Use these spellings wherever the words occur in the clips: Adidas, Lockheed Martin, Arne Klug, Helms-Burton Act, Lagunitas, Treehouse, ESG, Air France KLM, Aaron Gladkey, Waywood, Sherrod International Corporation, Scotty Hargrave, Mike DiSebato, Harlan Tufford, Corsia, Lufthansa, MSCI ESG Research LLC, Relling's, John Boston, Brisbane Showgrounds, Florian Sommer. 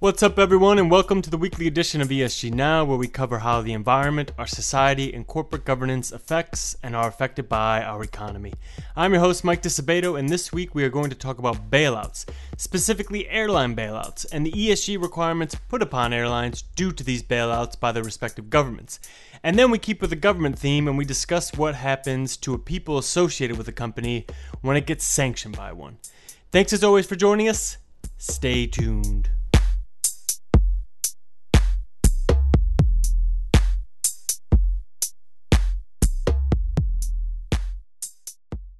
What's up everyone, and welcome to the weekly edition of ESG Now, where we cover how the environment, our society, and corporate governance affects and are affected by our economy. I'm your host, Mike DiSebato, and this week we are going to talk about bailouts, specifically airline bailouts, and the ESG requirements put upon airlines due to these bailouts by their respective governments. And then we keep with the government theme and we discuss what happens to a people associated with a company when it gets sanctioned by one. Thanks as always for joining us. Stay tuned.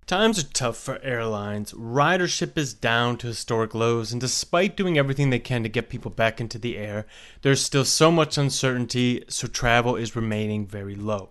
Times are tough for airlines. Ridership is down to historic lows, and despite doing everything they can to get people back into the air, there's still so much uncertainty, so travel is remaining very low.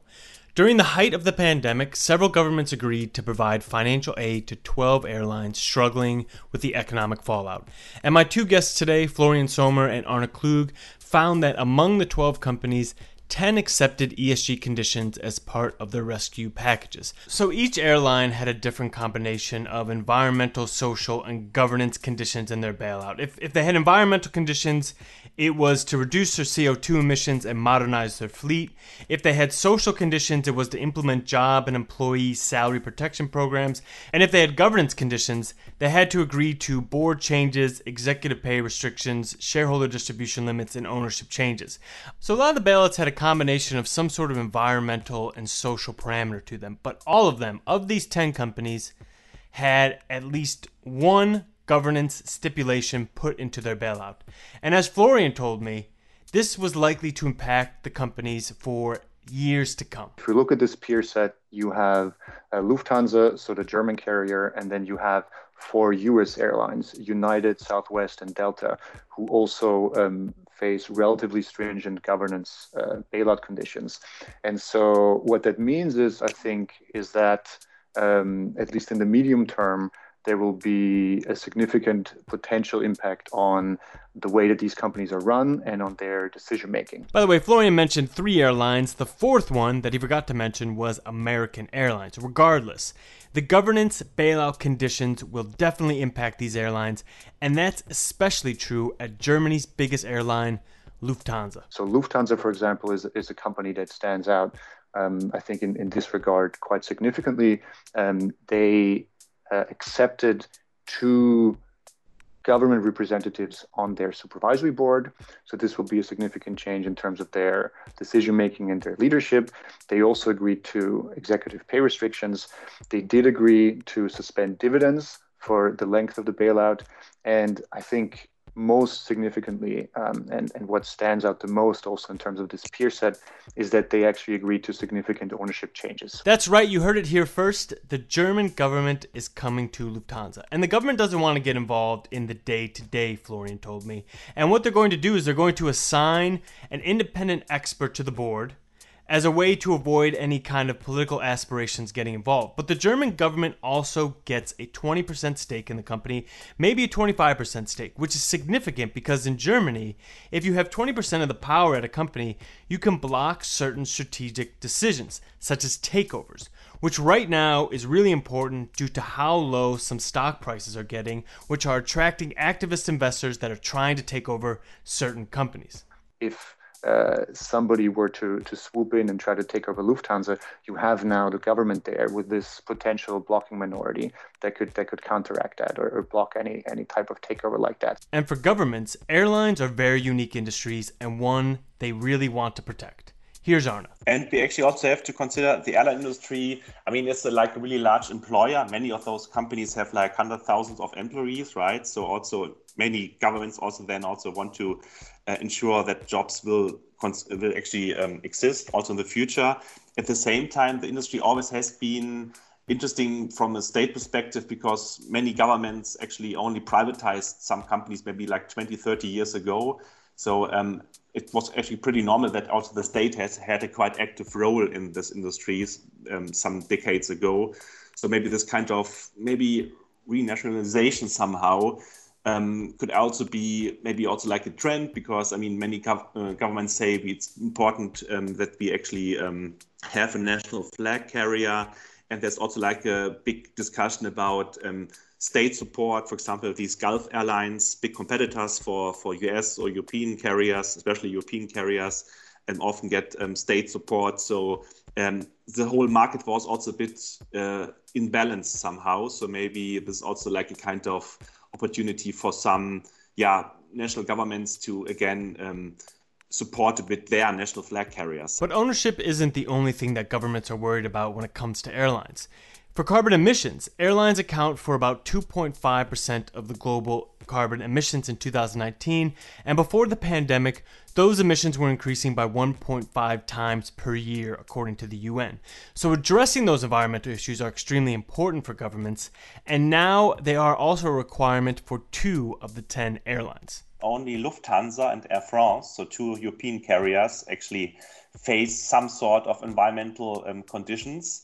During the height of the pandemic, several governments agreed to provide financial aid to 12 airlines struggling with the economic fallout. And my two guests today, Florian Sommer and Arne Klug, found that among the 12 companies, 10 accepted ESG conditions as part of their rescue packages. So each airline had a different combination of environmental, social, and governance conditions in their bailout. If they had environmental conditions, it was to reduce their CO2 emissions and modernize their fleet. If they had social conditions, it was to implement job and employee salary protection programs. And if they had governance conditions, they had to agree to board changes, executive pay restrictions, shareholder distribution limits, and ownership changes. So a lot of the bailouts had a combination of some sort of environmental and social parameter to them, but all of them, of these 10 companies, had at least one governance stipulation put into their bailout. And as Florian told me, this was likely to impact the companies for years to come. If we look at this peer set, you have Lufthansa, so the German carrier, and then you have four US airlines, United, Southwest, and Delta, who also face relatively stringent governance bailout conditions. And so what that means is, I think, is that at least in the medium term, there will be a significant potential impact on the way that these companies are run and on their decision-making. By the way, Florian mentioned three airlines. The fourth one that he forgot to mention was American Airlines. Regardless, the governance bailout conditions will definitely impact these airlines, and that's especially true at Germany's biggest airline, Lufthansa. So Lufthansa, for example, is a company that stands out, I think, in this regard quite significantly. They accepted two government representatives on their supervisory board. So this will be a significant change in terms of their decision-making and their leadership. They also agreed to executive pay restrictions. They did agree to suspend dividends for the length of the bailout. And I think most significantly, and what stands out the most also in terms of this peer set, is that they actually agreed to significant ownership changes. That's right, you heard it here first. The German government is coming to Lufthansa. And the government doesn't want to get involved in the day-to-day, Florian told me. And what they're going to do is they're going to assign an independent expert to the board as a way to avoid any kind of political aspirations getting involved. But the German government also gets a 20% stake in the company, maybe a 25% stake, which is significant because in Germany, if you have 20% of the power at a company, you can block certain strategic decisions, such as takeovers, which right now is really important due to how low some stock prices are getting, which are attracting activist investors that are trying to take over certain companies. If somebody were to swoop in and try to take over Lufthansa, you have now the government there with this potential blocking minority that could counteract that or block any type of takeover like that. And for governments, airlines are very unique industries and one they really want to protect. Here's Arne. And we actually also have to consider the airline industry. I mean, it's a really large employer. Many of those companies have hundreds of thousands of employees, right? So also many governments also want to ensure that jobs will actually exist also in the future. At the same time, the industry always has been interesting from a state perspective because many governments actually only privatized some companies maybe 20, 30 years ago. So it was actually pretty normal that also the state has had a quite active role in this industry some decades ago. So maybe this kind of renationalization somehow could also be a trend because, I mean, many governments say it's important that we actually have a national flag carrier. And there's also a big discussion about state support, for example, these Gulf airlines, big competitors for US or European carriers, especially European carriers, and often get state support. So the whole market was also a bit imbalanced somehow. So maybe there's also like a kind of opportunity for some national governments to again support a bit their national flag carriers. But ownership isn't the only thing that governments are worried about when it comes to airlines. For carbon emissions, airlines account for about 2.5% of the global carbon emissions in 2019, and before the pandemic, those emissions were increasing by 1.5 times per year, according to the UN. So addressing those environmental issues are extremely important for governments, and now they are also a requirement for 2 of the 10 airlines. Only Lufthansa and Air France, so 2 European carriers, actually face some sort of environmental conditions.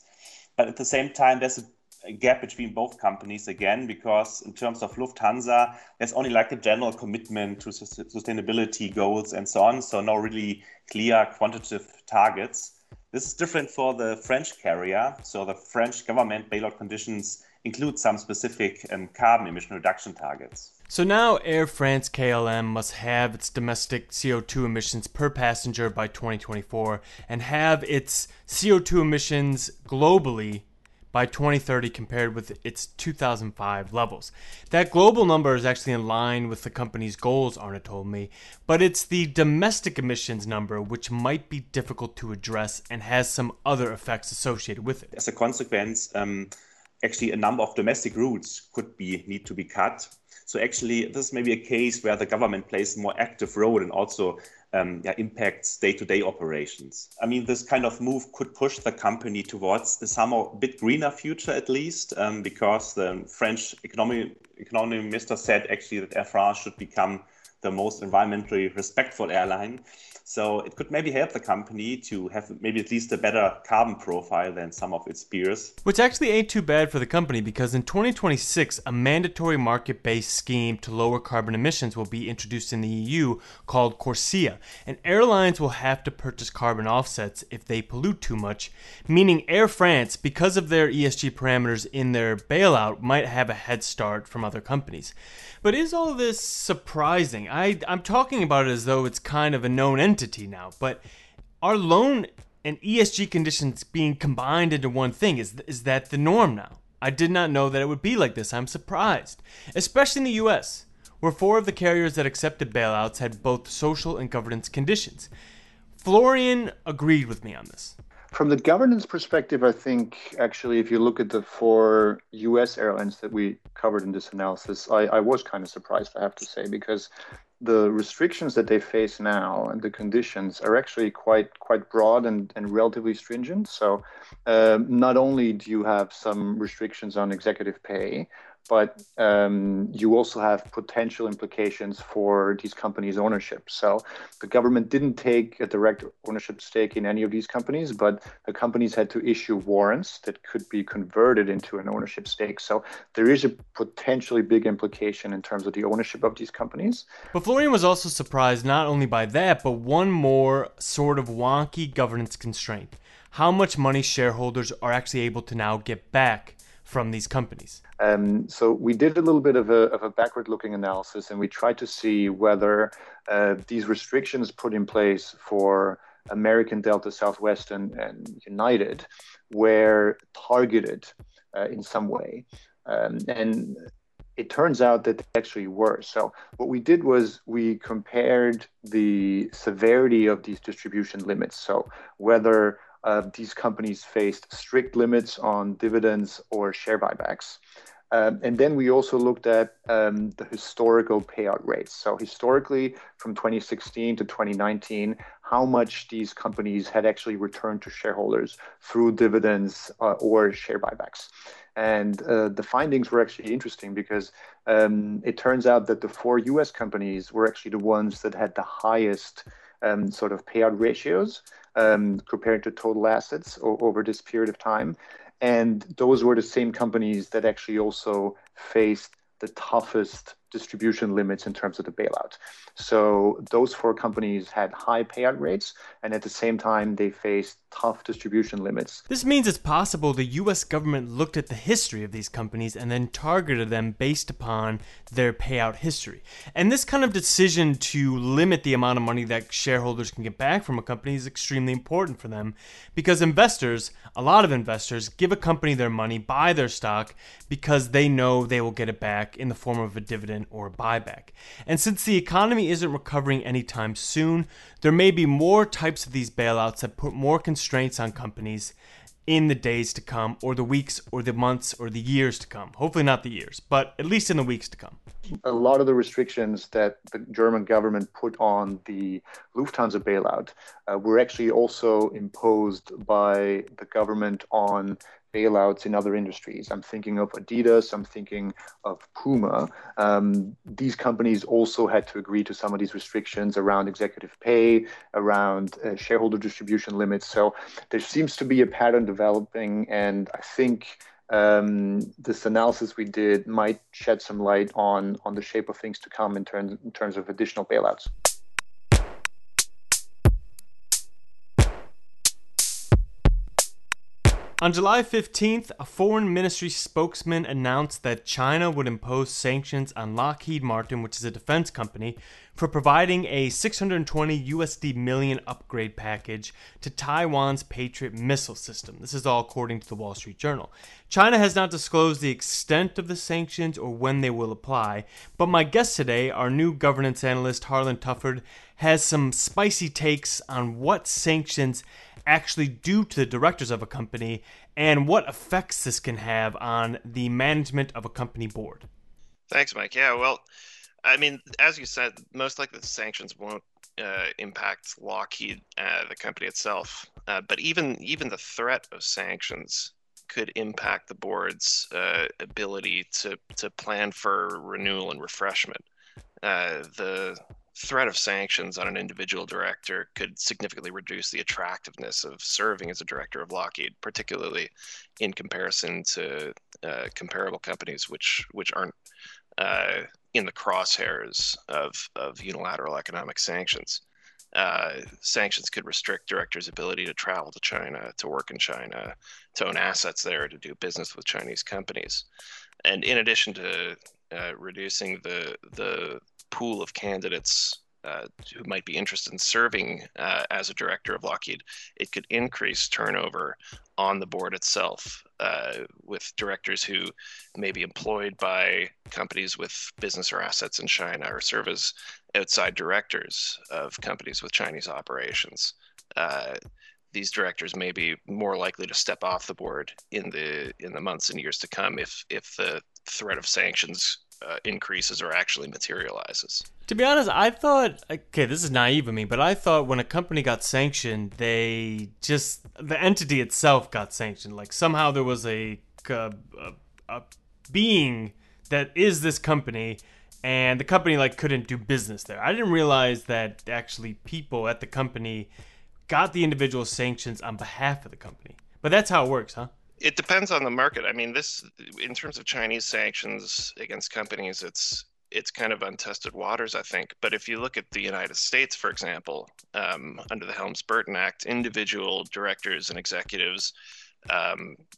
But at the same time, there's a gap between both companies again, because in terms of Lufthansa, there's only like a general commitment to sustainability goals and so on. So no really clear quantitative targets. This is different for the French carrier. So the French government bailout conditions include some specific carbon emission reduction targets. So now Air France KLM must halve its domestic CO2 emissions per passenger by 2024 and halve its CO2 emissions globally by 2030 compared with its 2005 levels. That global number is actually in line with the company's goals, Arne told me, but it's the domestic emissions number which might be difficult to address and has some other effects associated with it. As a consequence, actually a number of domestic routes need to be cut. So actually, this may be a case where the government plays a more active role and also impacts day-to-day operations. I mean, this kind of move could push the company towards a somehow a bit greener future, at least, because the French economy minister said actually that Air France should become the most environmentally respectful airline. So it could maybe help the company to have maybe at least a better carbon profile than some of its peers. Which actually ain't too bad for the company, because in 2026, a mandatory market-based scheme to lower carbon emissions will be introduced in the EU called Corsia. And airlines will have to purchase carbon offsets if they pollute too much, meaning Air France, because of their ESG parameters in their bailout, might have a head start from other companies. But is all this surprising? I'm talking about it as though it's kind of a known entity now, but are loan and ESG conditions being combined into one thing? Is that the norm now? I did not know that it would be like this. I'm surprised, especially in the US, where 4 of the carriers that accepted bailouts had both social and governance conditions. Florian agreed with me on this. From the governance perspective, I think, actually, if you look at the 4 US airlines that we covered in this analysis, I was kind of surprised, I have to say, because the restrictions that they face now and the conditions are actually quite broad and relatively stringent. So not only do you have some restrictions on executive pay, but you also have potential implications for these companies' ownership. So the government didn't take a direct ownership stake in any of these companies, but the companies had to issue warrants that could be converted into an ownership stake. So there is a potentially big implication in terms of the ownership of these companies. But Florian was also surprised not only by that, but one more sort of wonky governance constraint: how much money shareholders are actually able to now get back from these companies. So we did a little bit of a backward-looking analysis, and we tried to see whether these restrictions put in place for American, Delta, Southwest, and United were targeted in some way. And it turns out that they actually were. So what we did was we compared the severity of these distribution limits. So whether these companies faced strict limits on dividends or share buybacks. And then we also looked at the historical payout rates. So historically, from 2016 to 2019, how much these companies had actually returned to shareholders through dividends or share buybacks. And the findings were actually interesting because it turns out that the 4 US companies were actually the ones that had the highest sort of payout ratios compared to total assets over this period of time. And those were the same companies that actually also faced the toughest distribution limits in terms of the bailout. So those four companies had high payout rates, and at the same time, they faced tough distribution limits. This means it's possible the U.S. government looked at the history of these companies and then targeted them based upon their payout history. And this kind of decision to limit the amount of money that shareholders can get back from a company is extremely important for them, because investors, a lot of investors, give a company their money, buy their stock, because they know they will get it back in the form of a dividend or buyback. And since the economy isn't recovering anytime soon, there may be more types of these bailouts that put more constraints on companies in the days to come, or the weeks, or the months, or the years to come. Hopefully not the years, but at least in the weeks to come. A lot of the restrictions that the German government put on the Lufthansa bailout were actually also imposed by the government on bailouts in other industries. I'm thinking of Adidas, I'm thinking of Puma. These companies also had to agree to some of these restrictions around executive pay, around shareholder distribution limits. So there seems to be a pattern developing, and I think this analysis we did might shed some light on the shape of things to come in terms of additional bailouts. On July 15th, a foreign ministry spokesman announced that China would impose sanctions on Lockheed Martin, which is a defense company, for providing a $620 million upgrade package to Taiwan's Patriot missile system. This is all according to the Wall Street Journal. China has not disclosed the extent of the sanctions or when they will apply, but my guest today, our new governance analyst, Harlan Tufford, has some spicy takes on what sanctions actually do to the directors of a company and what effects this can have on the management of a company board. Thanks, Mike. Yeah, well, I mean, as you said, most likely the sanctions won't impact Lockheed, the company itself. But even the threat of sanctions could impact the board's ability to plan for renewal and refreshment. The threat of sanctions on an individual director could significantly reduce the attractiveness of serving as a director of Lockheed, particularly in comparison to comparable companies which aren't in the crosshairs of unilateral economic sanctions. Sanctions could restrict directors' ability to travel to China, to work in China, to own assets there, to do business with Chinese companies. And in addition to reducing the pool of candidates who might be interested in serving as a director of Lockheed, it could increase turnover on the board itself, with directors who may be employed by companies with business or assets in China or serve as outside directors of companies with Chinese operations. These directors may be more likely to step off the board in the months and years to come if the threat of sanctions increases or actually materializes. To be honest, I thought, okay, this is naive of me, but I thought when a company got sanctioned, the entity itself got sanctioned. Like somehow there was a being that is this company, and the company like couldn't do business there. I didn't realize that actually people at the company got the individual sanctions on behalf of the company. But that's how it works, huh? It depends on the market. I mean, this, in terms of Chinese sanctions against companies, it's kind of untested waters, I think. But if you look at the United States, for example, under the Helms-Burton Act, individual directors and executives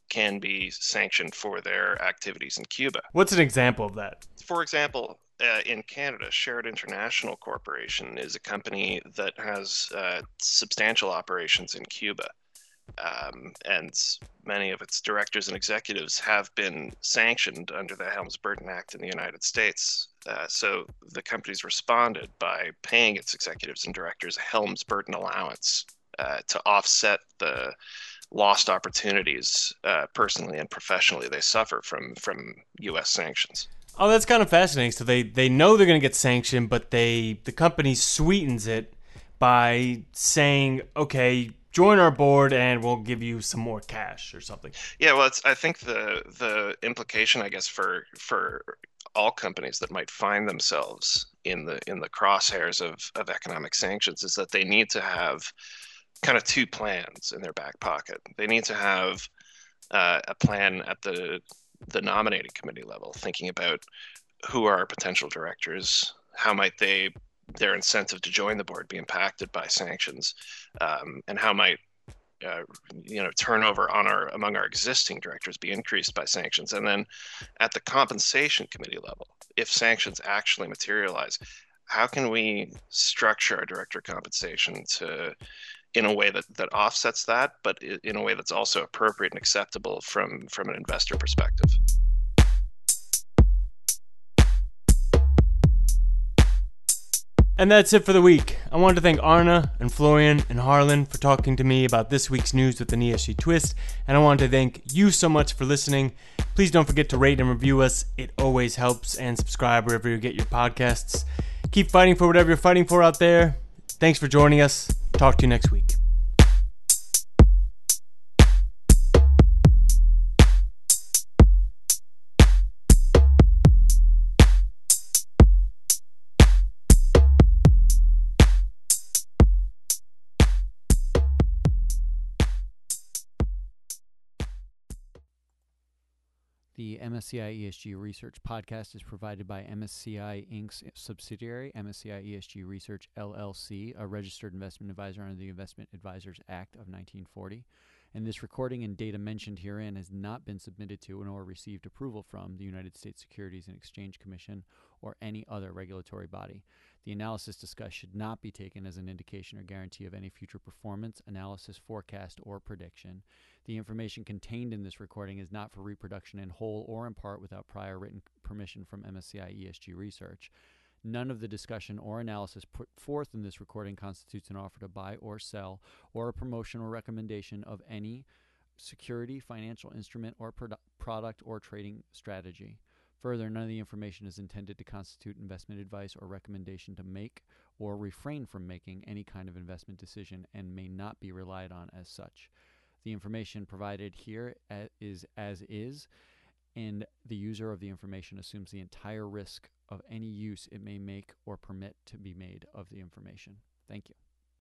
can be sanctioned for their activities in Cuba. What's an example of that? For example, in Canada, Sherrod International Corporation is a company that has substantial operations in Cuba. And many of its directors and executives have been sanctioned under the Helms-Burton Act in the United States. So the company's responded by paying its executives and directors a Helms-Burton allowance to offset the lost opportunities personally and professionally they suffer from U.S. sanctions. Oh, that's kind of fascinating. So they know they're going to get sanctioned, but the company sweetens it by saying, okay, join our board and we'll give you some more cash or something. Yeah, well, I think the implication, I guess, for all companies that might find themselves in the crosshairs of economic sanctions is that they need to have kind of two plans in their back pocket. They need to have a plan at the nominating committee level, thinking about who are our potential directors? How might their incentive to join the board be impacted by sanctions? And how might turnover among our existing directors be increased by sanctions? And then at the compensation committee level, if sanctions actually materialize, how can we structure our director compensation in a way that offsets that, but in a way that's also appropriate and acceptable from an investor perspective? And that's it for the week. I wanted to thank Arne and Florian and Harlan for talking to me about this week's news with an ESG twist. And I wanted to thank you so much for listening. Please don't forget to rate and review us. It always helps. And subscribe wherever you get your podcasts. Keep fighting for whatever you're fighting for out there. Thanks for joining us. Talk to you next week. The MSCI ESG Research podcast is provided by MSCI Inc.'s subsidiary, MSCI ESG Research LLC, a registered investment advisor under the Investment Advisors Act of 1940. And this recording and data mentioned herein has not been submitted to nor received approval from the United States Securities and Exchange Commission or any other regulatory body. The analysis discussed should not be taken as an indication or guarantee of any future performance, analysis, forecast, or prediction. The information contained in this recording is not for reproduction in whole or in part without prior written permission from MSCI ESG Research. None of the discussion or analysis put forth in this recording constitutes an offer to buy or sell or a promotional recommendation of any security, financial instrument, or product or trading strategy. Further, none of the information is intended to constitute investment advice or recommendation to make or refrain from making any kind of investment decision and may not be relied on as such. The information provided here is as is, and the user of the information assumes the entire risk of any use it may make or permit to be made of the information. Thank you.